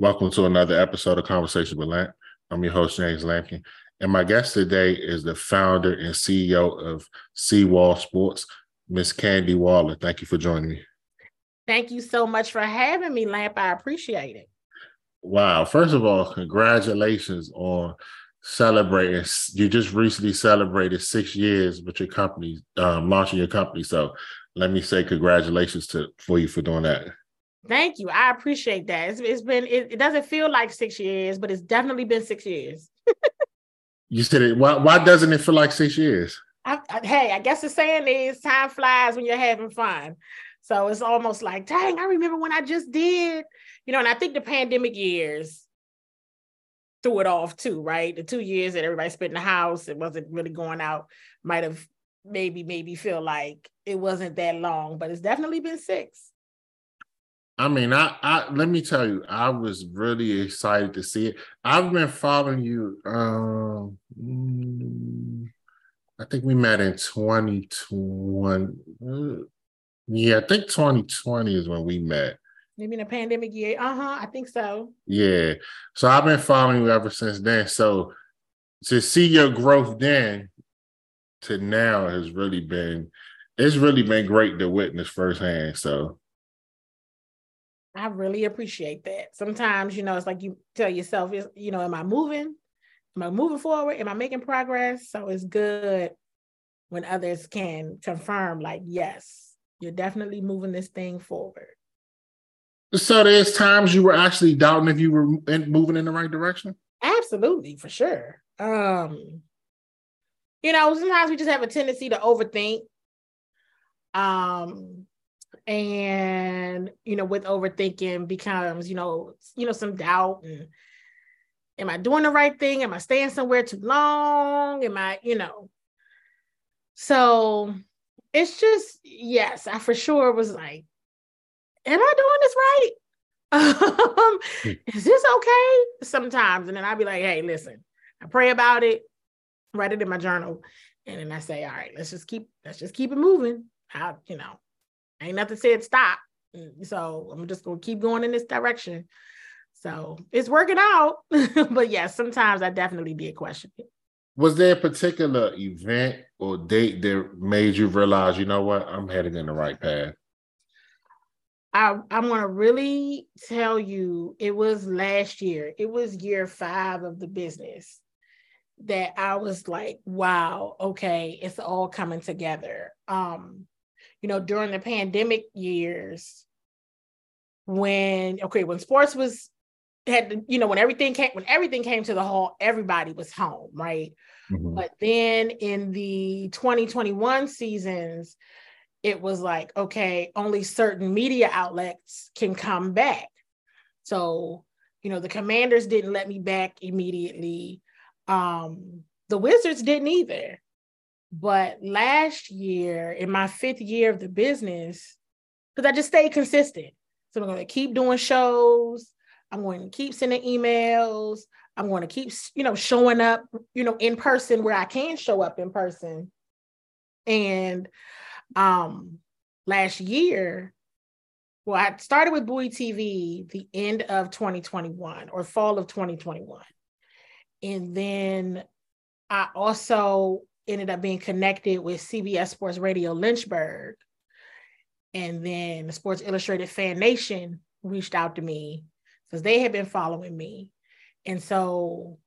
Welcome to another episode of Conversations with Lamp. I'm your host, James Lampkin, and my guest today is the founder and CEO of CWall Sports, Miss Candi Waller. Thank you for joining me. Thank you so much for having me, Lamp. I appreciate it. Wow. First of all, congratulations on celebrating. You just recently celebrated 6 years with your company, launching your company. So let me say congratulations for you for doing that. Thank you. I appreciate that. It's been, it doesn't feel like 6 years, but it's definitely been 6 years. You said it. Why doesn't it feel like 6 years? I guess the saying is time flies when you're having fun. So it's almost like, dang, I remember when I just did, and I think the pandemic years threw it off too, right? The 2 years that everybody spent in the house, it wasn't really going out, might have maybe feel like it wasn't that long, but it's definitely been 6. I mean, I let me tell you, I was really excited to see it. I've been following you. I think we met in 2020. Yeah, I think 2020 is when we met. Maybe in a pandemic year. I think so. Yeah. So I've been following you ever since then. So to see your growth then to now has really been, it's really been great to witness firsthand. So I really appreciate that. Sometimes, it's like you tell yourself, am I moving? Am I moving forward? Am I making progress? So it's good when others can confirm, like, yes, you're definitely moving this thing forward. So there's times you were actually doubting if you were moving in the right direction? Absolutely, for sure. Sometimes we just have a tendency to overthink. And, with overthinking becomes, some doubt and am I doing the right thing? Am I staying somewhere too long? Am I, so it's just, yes, I for sure was like, am I doing this right? Is this okay? Sometimes. And then I'd be like, hey, listen, I pray about it, write it in my journal. And then I say, all right, let's just keep it moving. Ain't nothing said stop. So I'm just going to keep going in this direction. So it's working out. But yeah, sometimes I definitely did question it. Was there a particular event or date that made you realize, I'm headed in the right path? I'm going to really tell you, it was last year. It was year 5 of the business that I was like, wow, okay, it's all coming together. During the pandemic years, when sports when everything came to the hall, everybody was home, right? Mm-hmm. But then in the 2021 seasons, it was like, okay, only certain media outlets can come back. So, the Commanders didn't let me back immediately. The Wizards didn't either. But last year, in my 5th year of the business, because I just stayed consistent. So I'm going to keep doing shows. I'm going to keep sending emails. I'm going to keep, showing up, in person where I can show up in person. And last year, I started with Bowie TV the end of 2021 or fall of 2021. And then I also ended up being connected with CBS Sports Radio Lynchburg. And then the Sports Illustrated Fan Nation reached out to me because they had been following me. And so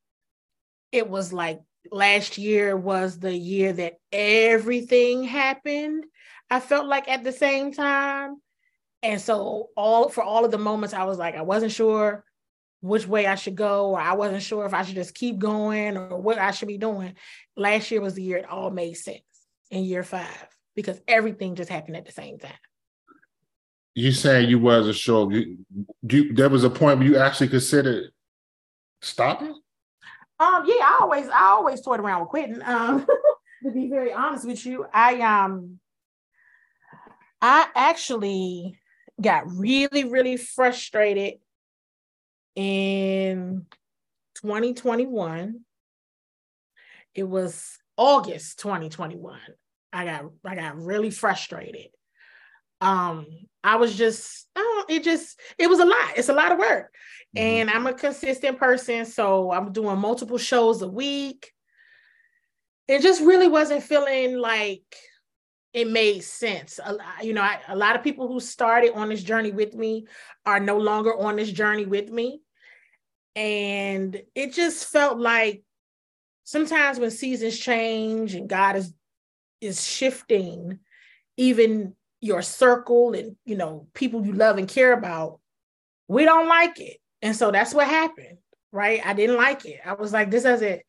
it was like last year was the year that everything happened, I felt like, at the same time. And so all of the moments I was like, I wasn't sure which way I should go, or I wasn't sure if I should just keep going or what I should be doing. Last year was the year it all made sense in year 5, because everything just happened at the same time. You saying you wasn't sure. There was a point where you actually considered stopping? Yeah, I always toyed around with quitting. To be very honest with you, I actually got really, really frustrated in 2021. It was August 2021. I got really frustrated I was just, it was a lot. It's a lot of work. And I'm a consistent person, so I'm doing multiple shows a week. It just really wasn't feeling like it made sense. A lot of people who started on this journey with me are no longer on this journey with me. And it just felt like sometimes when seasons change and God is shifting, even your circle and, you know, people you love and care about, we don't like it. And so that's what happened, right? I didn't like it. I was like, this doesn't,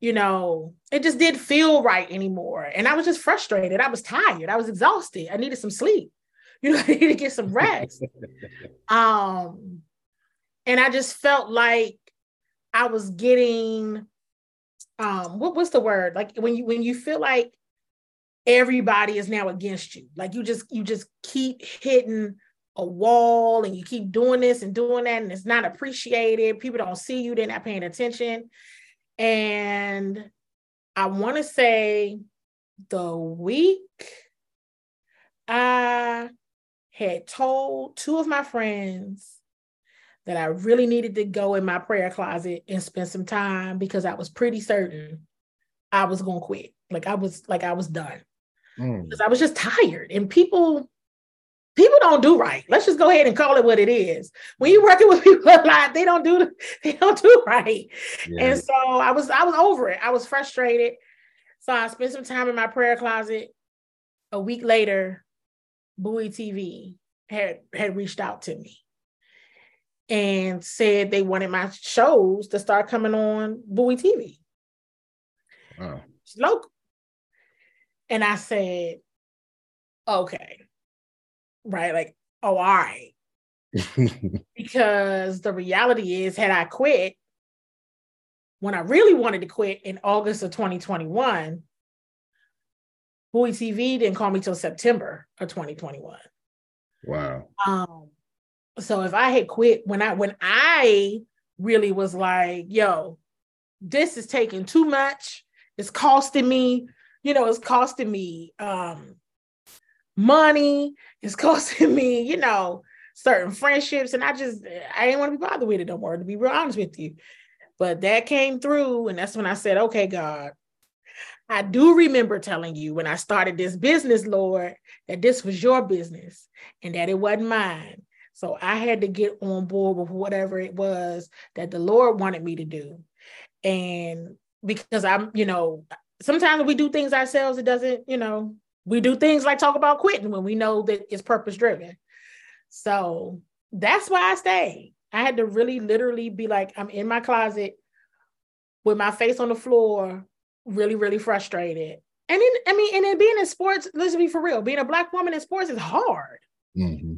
it just didn't feel right anymore. And I was just frustrated. I was tired. I was exhausted. I needed some sleep. I needed to get some rest. And I just felt like I was getting, what's the word? Like when you feel like everybody is now against you, like you just keep hitting a wall and you keep doing this and doing that, and it's not appreciated. People don't see you. They're not paying attention. And I want to say the week I had told two of my friends that I really needed to go in my prayer closet and spend some time, because I was pretty certain I was going to quit. I was done. Because I was just tired, and people don't do right. Let's just go ahead and call it what it is. When you're working with people a lot, they don't do right. Yeah. And so I was over it. I was frustrated. So I spent some time in my prayer closet. A week later, Bowie TV had reached out to me and said they wanted my shows to start coming on Bowie TV. Wow. It's local. And I said, okay. Right? Like, oh, all right. Because the reality is, had I quit when I really wanted to quit in August of 2021, Bowie TV didn't call me till September of 2021. Wow. So if I had quit when I really was like, yo, this is taking too much. It's costing me, it's costing me money, it's costing me, certain friendships. And I didn't want to be bothered with it no more, to be real honest with you. But that came through. And that's when I said, okay, God, I do remember telling you when I started this business, Lord, that this was your business and that it wasn't mine. So I had to get on board with whatever it was that the Lord wanted me to do. And because sometimes when we do things ourselves, it doesn't, we do things like talk about quitting when we know that it's purpose driven. So that's why I stayed. I had to really literally be like, I'm in my closet with my face on the floor, really, really frustrated. And then, being in sports, let's be for real, being a Black woman in sports is hard. Mm-hmm.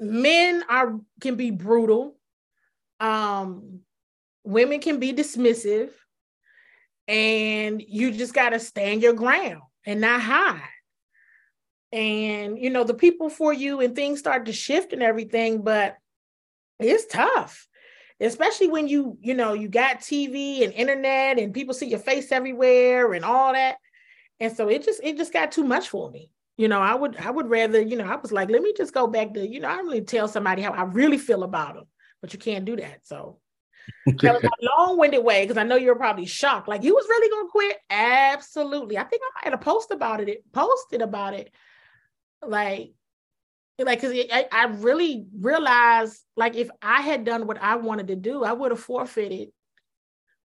Men can be brutal. Women can be dismissive. And you just got to stand your ground and not hide. And, the people for you, and things start to shift and everything, but it's tough, especially when you got TV and internet and people see your face everywhere and all that. And so it just got too much for me. I would rather, I was like, let me just go back to, I really tell somebody how I really feel about them, but you can't do that. So that was a long-winded way, because I know you're probably shocked. Like, you was really gonna quit? Absolutely. I think I might have posted about it. Because I really realized, like, if I had done what I wanted to do, I would have forfeited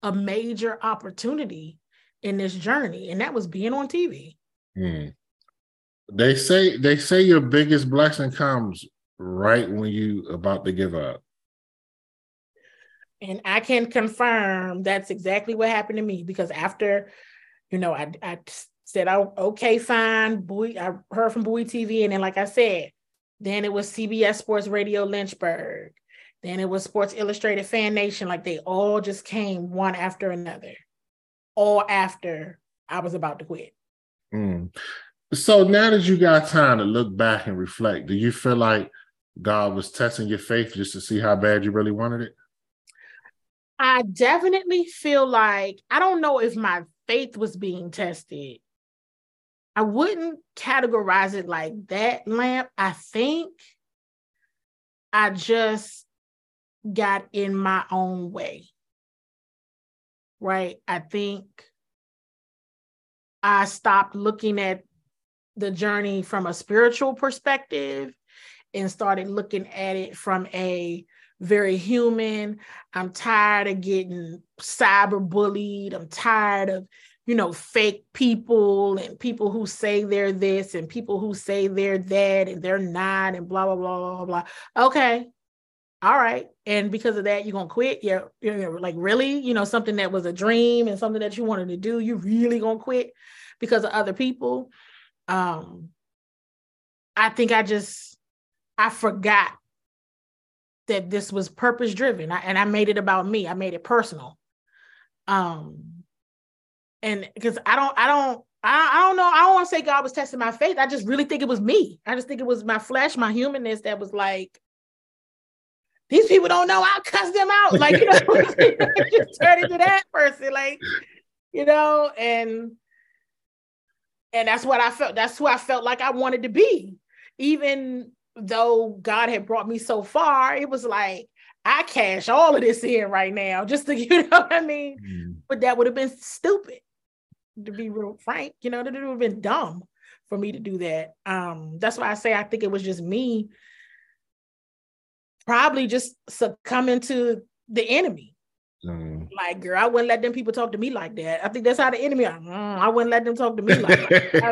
a major opportunity in this journey, and that was being on TV. Mm. They say your biggest blessing comes right when you about to give up. And I can confirm that's exactly what happened to me, because after, I said, oh, okay, fine. Bowie, I heard from Bowie TV. And then, like I said, then it was CBS Sports Radio Lynchburg. Then it was Sports Illustrated Fan Nation. Like, they all just came one after another, all after I was about to quit. Mm. So now that you got time to look back and reflect, do you feel like God was testing your faith just to see how bad you really wanted it? I definitely feel like, I don't know if my faith was being tested. I wouldn't categorize it like that, Lamp. I think I just got in my own way, right? I think I stopped looking at the journey from a spiritual perspective and started looking at it from a very human. I'm tired of getting cyber bullied. I'm tired of, you know, fake people and people who say they're this and people who say they're that and they're not and blah, blah, blah, blah, blah. Okay. All right. And because of that, you're going to quit. You're like, really? You know, something that was a dream and something that you wanted to do, you really going to quit because of other people? I think I forgot that this was purpose driven, and I made it about me. I made it personal. And because I don't know. I don't want to say God was testing my faith. I just really think it was me. I just think it was my flesh, my humanness that was like, these people don't know. I'll cuss them out. Like, you know, just turn into that person. Like, you know, and that's what I felt. That's who I felt like I wanted to be. Even though God had brought me so far, it was like, I cash all of this in right now, just to, you know what I mean? Mm. But that would have been stupid, to be real frank. You know, that it would have been dumb for me to do that. That's why I say I think it was just me probably just succumbing to the enemy. Like, girl, I wouldn't let them people talk to me like that. I think that's how the enemy are. I wouldn't let them talk to me like that.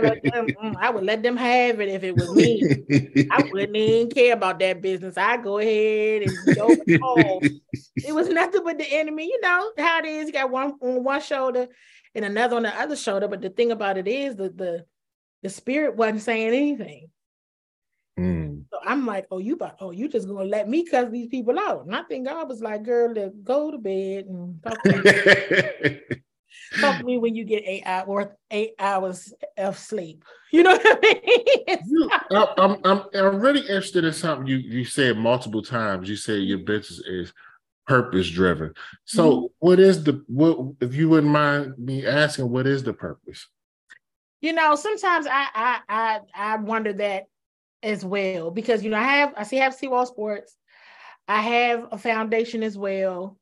I would let them have it if it was me. I wouldn't even care about that business. I'd go ahead and go home. It was nothing but the enemy. You know how it is. You got one on one shoulder and another on the other shoulder. But the thing about it is that the spirit wasn't saying anything. So I'm like, you just gonna let me cuss these people out? And I think God was like, girl, go to bed and talk to me. Talk to me when you get 8 hours of sleep. You know what I mean? I'm really interested in something you said multiple times. You said your business is purpose driven. So what is if you wouldn't mind me asking, what is the purpose? You know, sometimes I wonder that as well, because, you know, I have CWall Sports. I have a foundation as well.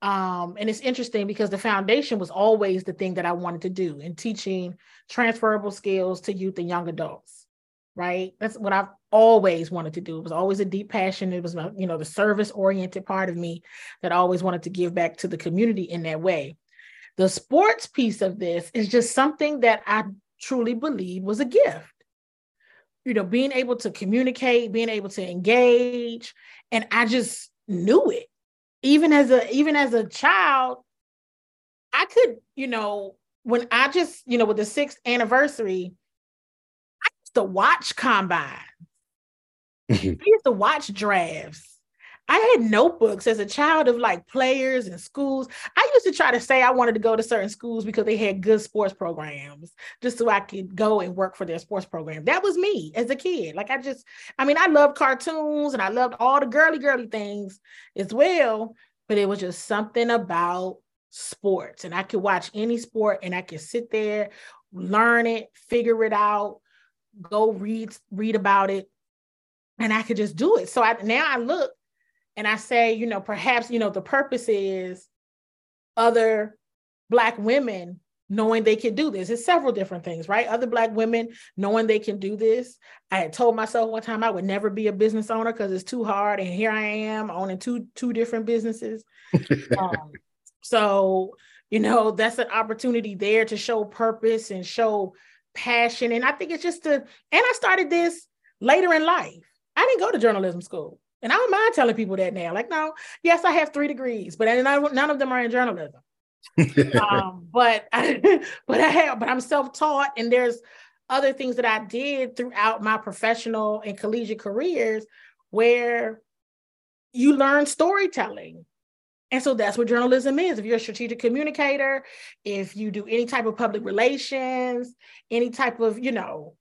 And it's interesting because the foundation was always the thing that I wanted to do, in teaching transferable skills to youth and young adults, right? That's what I've always wanted to do. It was always a deep passion. It was my, you know, the service oriented part of me that I always wanted to give back to the community in that way. The sports piece of this is just something that I truly believe was a gift. You know, being able to communicate, being able to engage. And I just knew it. Even as a child, I could, you know, when I just, you know, with the 6th anniversary, I used to watch combine. I used to watch drafts. I had notebooks as a child of like players and schools. I used to try to say I wanted to go to certain schools because they had good sports programs, just so I could go and work for their sports program. That was me as a kid. Like, I loved cartoons and I loved all the girly things as well, but it was just something about sports, and I could watch any sport and I could sit there, learn it, figure it out, go read about it. And I could just do it. So now I look, and I say, you know, perhaps, you know, the purpose is other Black women knowing they can do this. It's several different things, right? Other Black women knowing they can do this. I had told myself one time I would never be a business owner because it's too hard. And here I am owning two different businesses. So, you know, that's an opportunity there to show purpose and show passion. And I think it's just and I started this later in life. I didn't go to journalism school. And I don't mind telling people that now. Like, no, yes, I have 3 degrees, but none of them are in journalism. But I'm self-taught, and there's other things that I did throughout my professional and collegiate careers where you learn storytelling. And so that's what journalism is. If you're a strategic communicator, if you do any type of public relations, any type of, you know,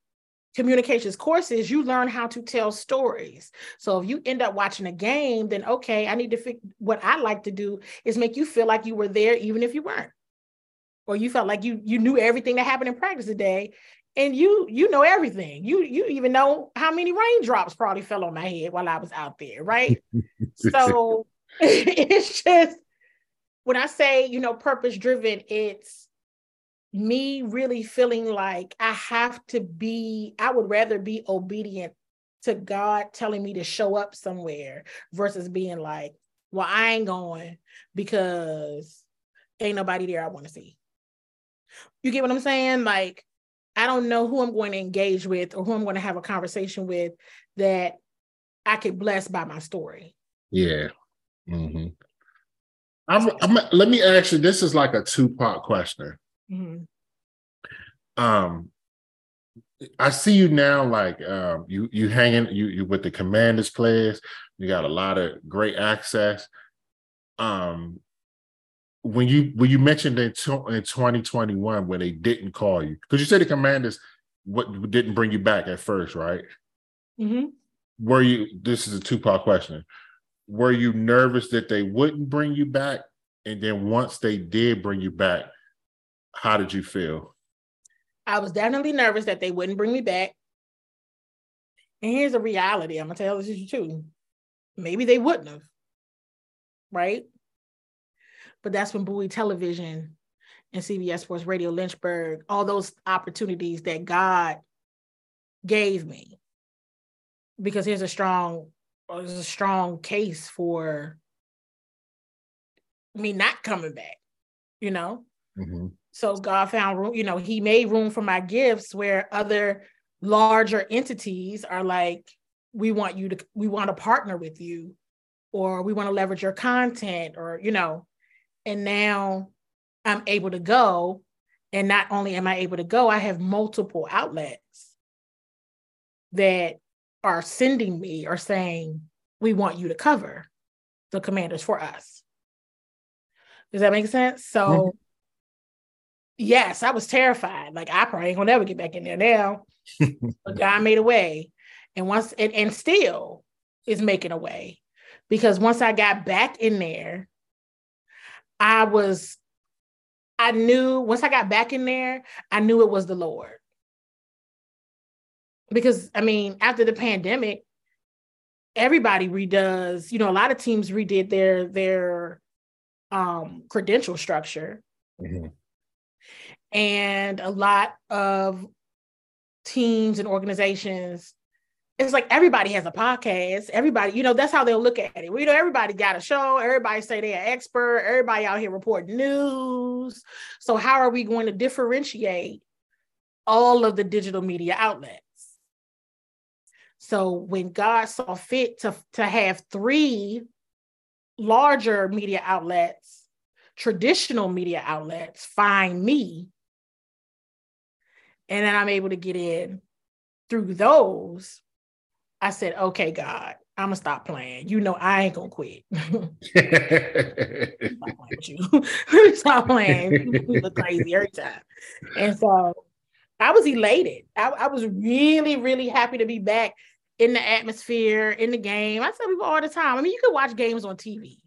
communications courses, you learn how to tell stories. So if you end up watching a game, then okay, I need to what I like to do is make you feel like you were there even if you weren't, or you felt like you knew everything that happened in practice today, And you know everything. You even know how many raindrops probably fell on my head while I was out there, right? So it's just, when I say, purpose driven, it's me really feeling like I would rather be obedient to God telling me to show up somewhere versus being like, well, I ain't going because ain't nobody there I want to see. You get what I'm saying? Like, I don't know who I'm going to engage with or who I'm going to have a conversation with that I could bless by my story. Yeah. Mm-hmm. Let me ask you, this is like a two-part question. Mm-hmm. I see you now, like you hanging, you with the Commanders players. You got a lot of great access. When you mentioned in 2021 when they didn't call you, because you said the Commanders didn't bring you back at first, right? Mm-hmm. Were you? This is a two-part question. Were you nervous that they wouldn't bring you back? And then once they did bring you back, how did you feel? I was definitely nervous that they wouldn't bring me back. And here's the reality. I'm going to tell this to you too. Maybe they wouldn't have. Right? But that's when Bowie Television and CBS Sports Radio Lynchburg, all those opportunities that God gave me. Because there's a strong case for me not coming back, Mm-hmm. So God found room, he made room for my gifts where other larger entities are like, we want to partner with you, or we want to leverage your content, or, and now I'm able to go. And not only am I able to go, I have multiple outlets that are sending me or saying, we want you to cover the Commanders for us. Does that make sense? So mm-hmm. Yes, I was terrified. Like, I probably ain't gonna never get back in there now. But God made a way. And once and still is making a way. Because once I got back in there, I knew it was the Lord. Because, after the pandemic, everybody redoes, a lot of teams redid their credential structure. Mm-hmm. And a lot of teams and organizations, it's like everybody has a podcast. Everybody, that's how they'll look at it. Everybody got a show. Everybody say they're an expert. Everybody out here reporting news. So how are we going to differentiate all of the digital media outlets? So when God saw fit to have three larger media outlets, traditional media outlets, find me, and then I'm able to get in through those, I said, okay, God, I'm going to stop playing. I ain't going to quit. Stop playing. You look crazy every time. And so I was elated. I was really, really happy to be back in the atmosphere, in the game. I tell people all the time, you could watch games on TV,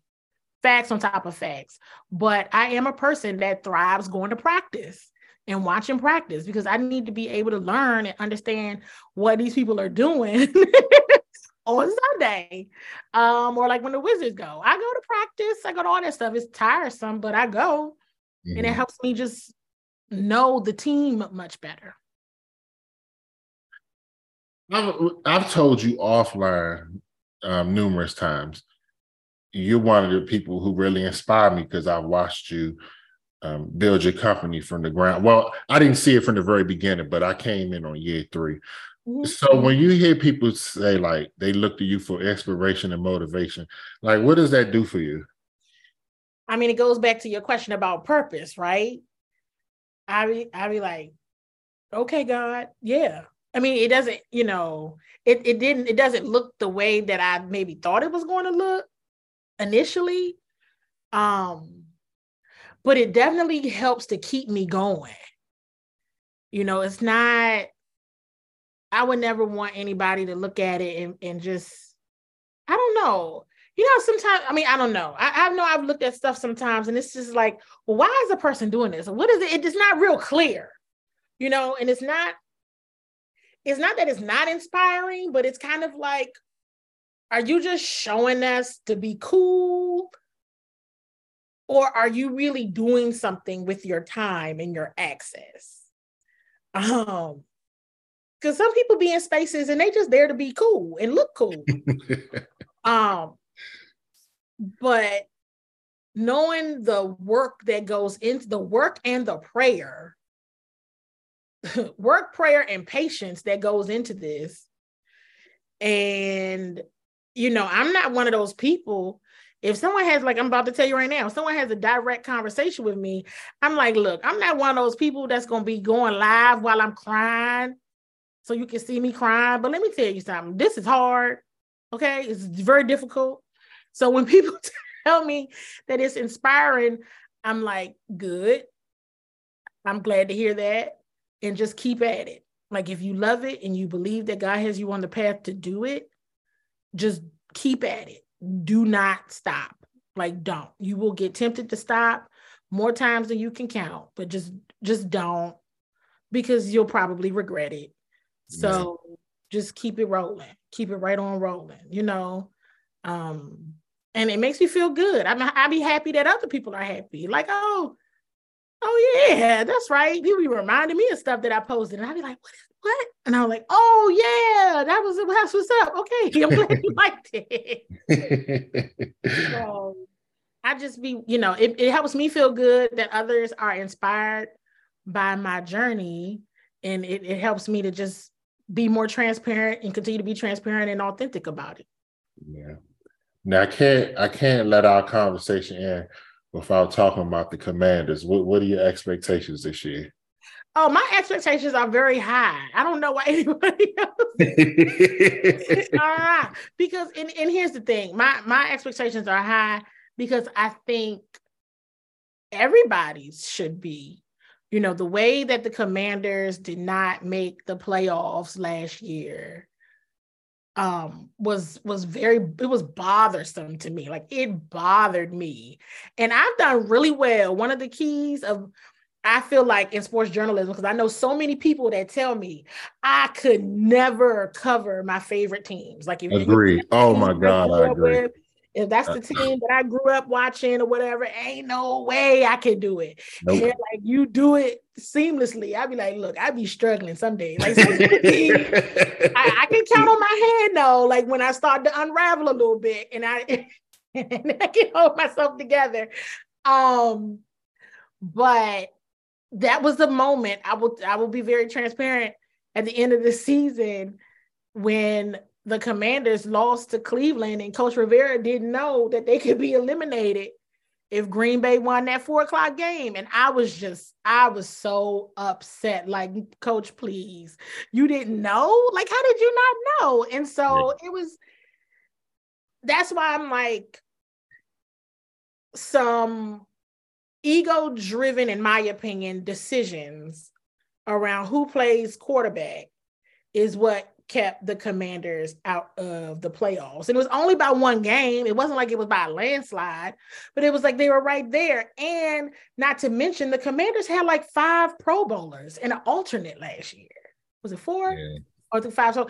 facts on top of facts, but I am a person that thrives going to practice and watching practice because I need to be able to learn and understand what these people are doing on Sunday. Or like when the Wizards go, I go to practice, I go to all that stuff. It's tiresome, but I go and it helps me just know the team much better. I've told you offline numerous times. You're one of the people who really inspired me because I watched you build your company from the ground. Well, I didn't see it from the very beginning, but I came in on year three. Mm-hmm. So when you hear people say like they look to you for inspiration and motivation, like what does that do for you? It goes back to your question about purpose, right? I be like, okay, God, yeah. It doesn't, it doesn't look the way that I maybe thought it was going to look initially. But it definitely helps to keep me going. It's not, I would never want anybody to look at it and just, I don't know. Sometimes, I don't know. I know I've looked at stuff sometimes and it's just like, well, why is a person doing this? What is it? It's not real clear, and it's not it's not that it's not inspiring, but it's kind of like, are you just showing us to be cool? Or are you really doing something with your time and your access? Because some people be in spaces and they just there to be cool and look cool. But knowing the work that goes into the work and the prayer, work, prayer, and patience that goes into this. And, you know, I'm not one of those people. If someone has, like, I'm about to tell you right now, if someone has a direct conversation with me, I'm like, look, I'm not one of those people that's going to be going live while I'm crying so you can see me crying. But let me tell you something. This is hard. Okay. It's very difficult. So when people tell me that it's inspiring, I'm like, good. I'm glad to hear that. And just keep at it. Like, if you love it and you believe that God has you on the path to do it, just keep at it. Do not stop. Like, don't. You will get tempted to stop more times than you can count, but just don't, because you'll probably regret it. So just keep it rolling. Keep it right on rolling, you know? And it makes me feel good. I'd be happy that other people are happy. Like, oh yeah, that's right. You be reminding me of stuff that I posted. And I'd be like, what? And I'm like, oh yeah, that's what's up. Okay, I'm glad you liked it. So I just be, you know, it helps me feel good that others are inspired by my journey. And it helps me to just be more transparent and continue to be transparent and authentic about it. Yeah. Now I can't let our conversation end without talking about the Commanders. What are your expectations this year? Oh, my expectations are very high. I don't know why anybody else. Because, and here's the thing, my expectations are high because I think everybody's should be. You know, the way that the Commanders did not make the playoffs last year was bothersome to me. Like, it bothered me. And I've done really well. One of the keys of, I feel like, in sports journalism, because I know so many people that tell me I could never cover my favorite teams. Like, if agree. Oh my God, I agree. If that's the team that I grew up watching or whatever, ain't no way I can do it. Nope. And like, you do it seamlessly. I'd be like, look, I'd be struggling some days. Like, some days, I can count on my hand though. Like, when I start to unravel a little bit and I can hold myself together. But that was the moment. I will be very transparent at the end of the season when the Commanders lost to Cleveland and Coach Rivera didn't know that they could be eliminated if Green Bay won that 4:00 game. And I was so upset. Like, Coach, please, you didn't know? Like, how did you not know? And so that's why I'm like, some ego-driven, in my opinion, decisions around who plays quarterback is what kept the Commanders out of the playoffs. And it was only by one game. It wasn't like it was by a landslide, but it was like they were right there. And not to mention, the Commanders had like 5 Pro Bowlers and an alternate last year. Was it 4? Yeah. Or 5? So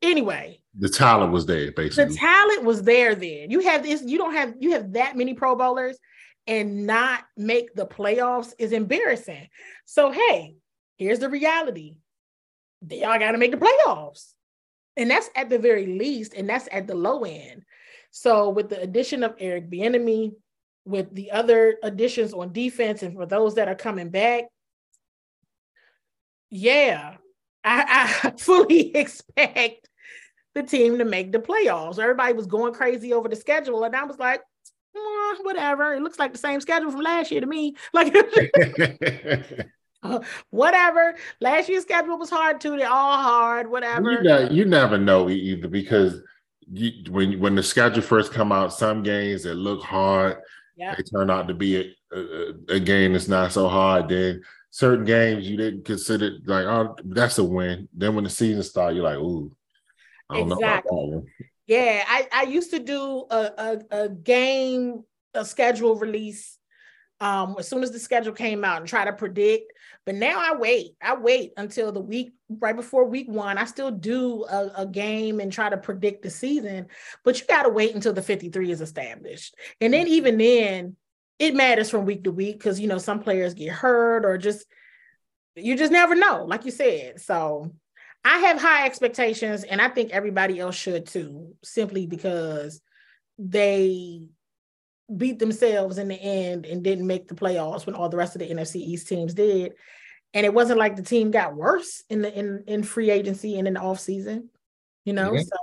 anyway. The talent was there, basically. The talent was there then. You have this, you have that many Pro Bowlers and not make the playoffs is embarrassing. So, hey, here's the reality. Y'all got to make the playoffs. And that's at the very least, and that's at the low end. So with the addition of Eric Bieniemy, with the other additions on defense, and for those that are coming back, yeah, I fully expect the team to make the playoffs. Everybody was going crazy over the schedule, and I was like, whatever. It looks like the same schedule from last year to me. Like, whatever. Last year's schedule was hard too. They're all hard. Whatever. You never know either, because when the schedule first come out, some games that look hard, They turn out to be a game that's not so hard. Then certain games you didn't consider, like, oh, that's a win. Then when the season starts, you're like, ooh, I don't know about that one. Yeah, I used to do a schedule release as soon as the schedule came out and try to predict But now I wait until the week right before week one. I still do a game and try to predict the season, but you got to wait until the 53 is established. And then even then, it matters from week to week because, you know, some players get hurt or just, you just never know, like you said. So I have high expectations, and I think everybody else should too, simply because they beat themselves in the end and didn't make the playoffs when all the rest of the NFC East teams did. And it wasn't like the team got worse in free agency and in the offseason, you know? Mm-hmm. So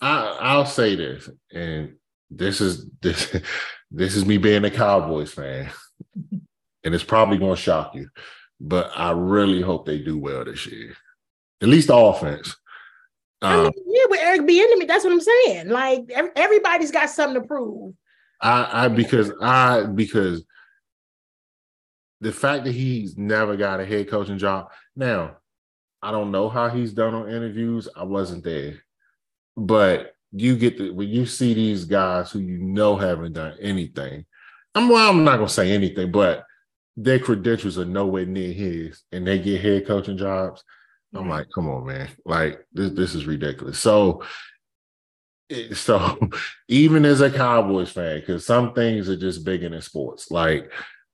I'll say this, and this is me being a Cowboys fan, and it's probably going to shock you, but I really hope they do well this year, at least the offense. With Eric Bieniemy, that's what I'm saying. Like, everybody's got something to prove. Because the fact that he's never got a head coaching job. Now, I don't know how he's done on interviews. I wasn't there, but when you see these guys who you know haven't done anything. I'm not gonna say anything, but their credentials are nowhere near his, and they get head coaching jobs. I'm like, come on, man! Like this is ridiculous. So even as a Cowboys fan, because some things are just bigger than sports, like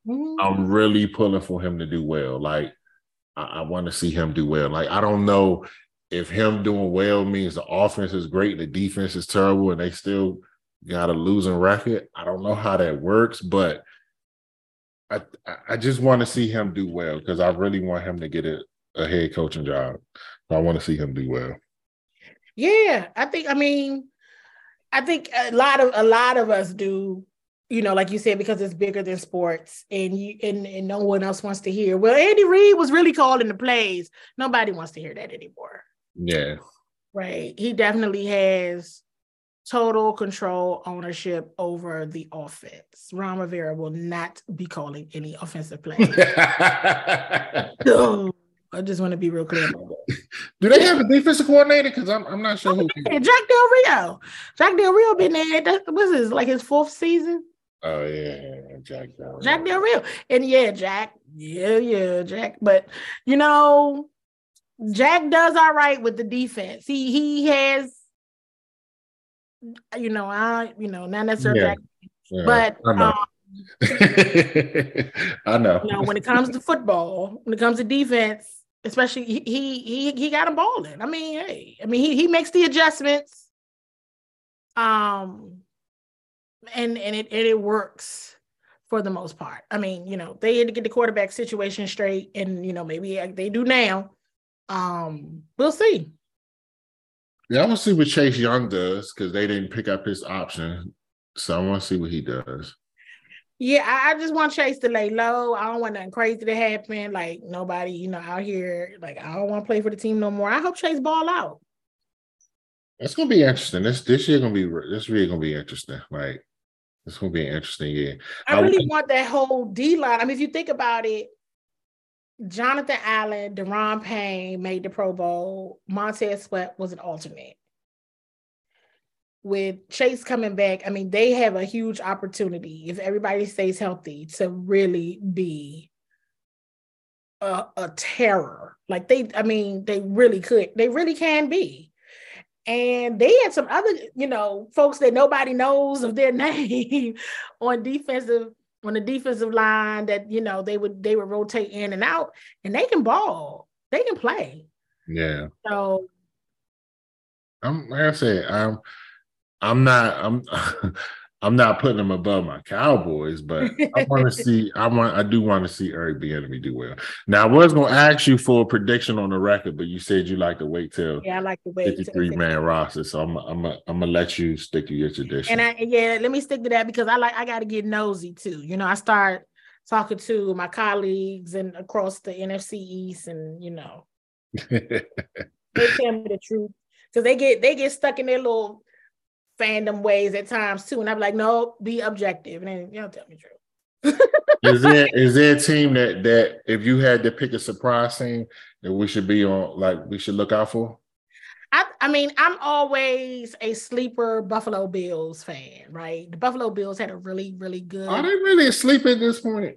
I'm really pulling for him to do well. Like I want to see him do well. Like I don't know if him doing well means the offense is great and the defense is terrible and they still got a losing record. I don't know how that works, but I just want to see him do well because I really want him to get a head coaching job. So I want to see him do well. Yeah, I think a lot of us do, you know, like you said, because it's bigger than sports, and no one else wants to hear. Well, Andy Reid was really calling the plays. Nobody wants to hear that anymore. Yeah, right. He definitely has total control, ownership over the offense. Ron Rivera will not be calling any offensive plays. So, I just want to be real clear about that. Do they have a defensive coordinator? Because I'm not sure who. Yeah, Jack Del Rio been there. What's this, like his fourth season? Oh yeah, Jack Del Rio. And Jack. But you know, Jack does all right with the defense. He has, you know, not necessarily, yeah. Yeah, but. I know. You know, when it comes to football, when it comes to defense, especially he got him balling. I mean, he makes the adjustments, and it works for the most part. I mean, you know, they had to get the quarterback situation straight, and you know, maybe they do now. We'll see. Yeah, I want to see what Chase Young does because they didn't pick up his option, so I want to see what he does. Yeah, I just want Chase to lay low. I don't want nothing crazy to happen. Like, nobody, you know, out here, like, I don't want to play for the team no more. I hope Chase ball out. That's going to be interesting. This year going to be interesting. Like, it's going to be an interesting year. I really want that whole D-line. I mean, if you think about it, Jonathan Allen, Deron Payne made the Pro Bowl. Montez Sweat was an alternate. With Chase coming back, I mean, they have a huge opportunity if everybody stays healthy to really be a terror. Like they really can be. And they had some other, you know, folks that nobody knows of their name on the defensive line that, you know, they would rotate in and out, and they can ball, they can play. Yeah. So like I said, I'm not putting them above my Cowboys, but I do want to see Eric Bieniemy do well. Now I was going to ask you for a prediction on the record, but you said you like to wait till 53-man roster, so I'm gonna let you stick to your tradition. And let me stick to that because I got to get nosy too. You know, I start talking to my colleagues and across the NFC East, and you know, they tell me the truth because they get stuck in their little fandom ways at times too, and I'm like, no, be objective, and then y'all tell me true. Is there a team that if you had to pick a surprise team that we should be on, like we should look out for? I mean, I'm always a sleeper Buffalo Bills fan, right? The Buffalo Bills had a really, really good. Are they really asleep at this point?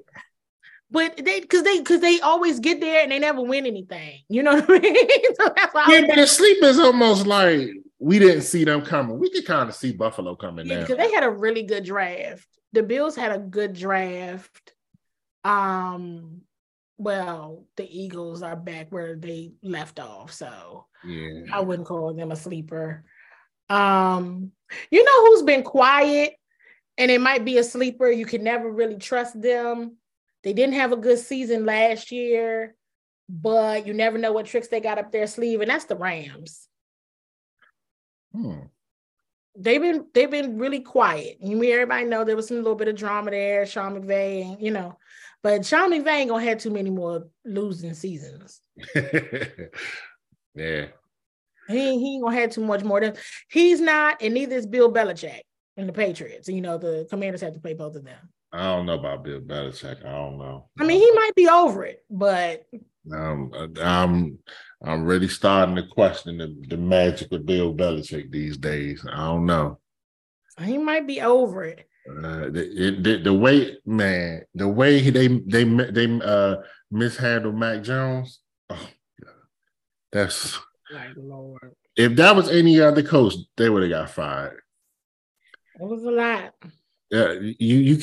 But because they always get there and they never win anything. You know what I mean? So that's why. Yeah, but the sleep is almost like we didn't see them coming. We could kind of see Buffalo coming now. Because they had a really good draft. The Bills had a good draft. Well, the Eagles are back where they left off, so yeah. I wouldn't call them a sleeper. You know who's been quiet, and it might be a sleeper. You can never really trust them. They didn't have a good season last year, but you never know what tricks they got up their sleeve, and that's the Rams. Hmm. They've been really quiet. You mean, everybody know there was some little bit of drama there, Sean McVay, and, you know, but Sean McVay ain't gonna have too many more losing seasons. Yeah, he ain't gonna have too much more. He's not, and neither is Bill Belichick and the Patriots. You know, the Commanders have to play both of them. I don't know about Bill Belichick. I don't know. I mean, he might be over it, but I'm really starting to question the magic of Bill Belichick these days. I don't know. He might be over it. The way they mishandled Mac Jones. Oh, God. That's like, Lord. If that was any other coach, they would have got fired. It was a lot. You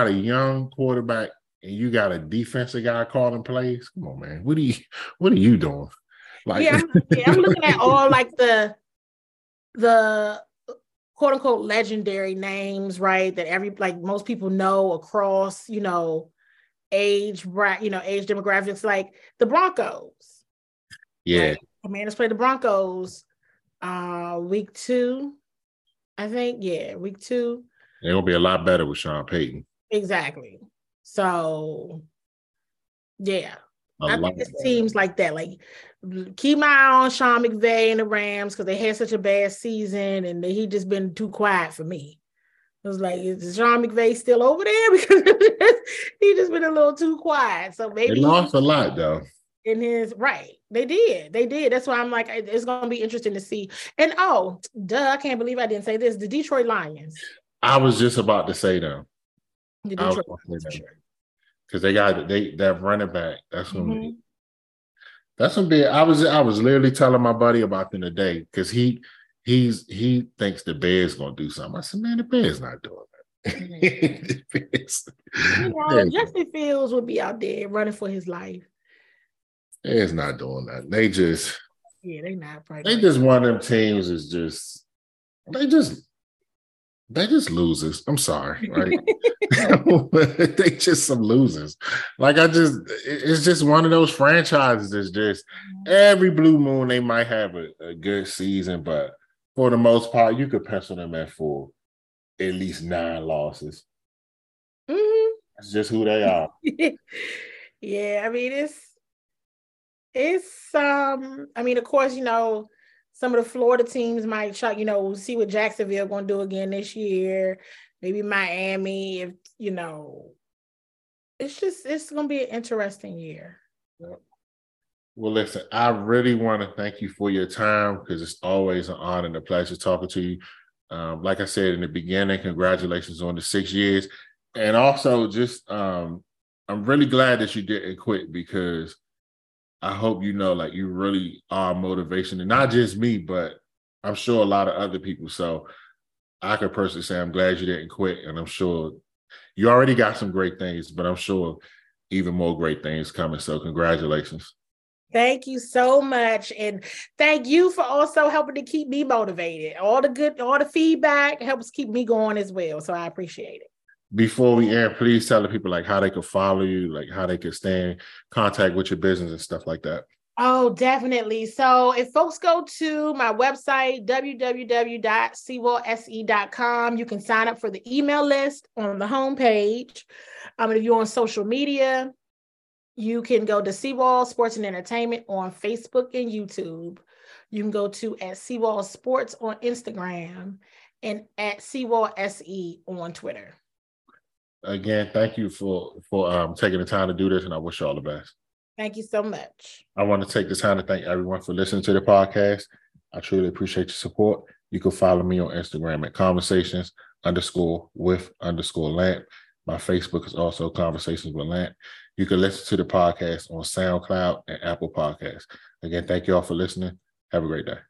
got a young quarterback and you got a defensive guy calling plays. Come on, man. What are you doing? Like, I'm looking at all like the quote unquote legendary names, right? That most people know across, you know, age demographics, like the Broncos. Yeah. Like, Commanders played the Broncos week 2. I think, yeah, week 2. It will be a lot better with Sean Payton. Exactly. So, yeah. I think it seems like that. Like, keep my eye on Sean McVay and the Rams because they had such a bad season and he just been too quiet for me. It was like, is Sean McVay still over there? Because he just been a little too quiet. So maybe they lost a lot, though. In his right, they did. That's why I'm like, it's gonna be interesting to see. And I can't believe I didn't say this. The Detroit Lions. I was just about to say them. The Detroit Lions, because they got that running back. That's gonna be. That's gonna be. I was literally telling my buddy about them today because he thinks the Bears gonna do something. I said, man, the Bears not doing that. You know, Justin Fields would be out there running for his life. It's not doing that. They not probably. They just one of them teams is just they just losers. I'm sorry, right? They just some losers. Like it's just one of those franchises that's just every blue moon they might have a good season, but for the most part, you could pencil them in for at least 9 losses. Mm-hmm. That's just who they are. Yeah, I mean of course, you know, some of the Florida teams might try, you know, we'll see what Jacksonville going to do again this year, maybe Miami, if, you know, it's going to be an interesting year. Well, listen, I really want to thank you for your time because it's always an honor and a pleasure talking to you. Like I said in the beginning, congratulations on the 6 years. And also just, I'm really glad that you didn't quit because I hope you know, like, you really are motivation, and not just me, but I'm sure a lot of other people. So I could personally say I'm glad you didn't quit, and I'm sure you already got some great things, but I'm sure even more great things coming. So congratulations. Thank you so much. And thank you for also helping to keep me motivated. All the feedback helps keep me going as well. So I appreciate it. Before we end, please tell the people like how they could follow you, like how they could stay in contact with your business and stuff like that. Oh, definitely. So if folks go to my website, www.cwallse.com, you can sign up for the email list on the homepage. If you're on social media, you can go to CWall Sports and Entertainment on Facebook and YouTube. You can go to @CWallSports on Instagram and @CWallSE on Twitter. Again, thank you for taking the time to do this, and I wish you all the best. Thank you so much. I want to take the time to thank everyone for listening to the podcast. I truly appreciate your support. You can follow me on Instagram at conversations_with_lamp. My Facebook is also Conversations with Lant. You can listen to the podcast on SoundCloud and Apple Podcasts. Again, thank you all for listening. Have a great day.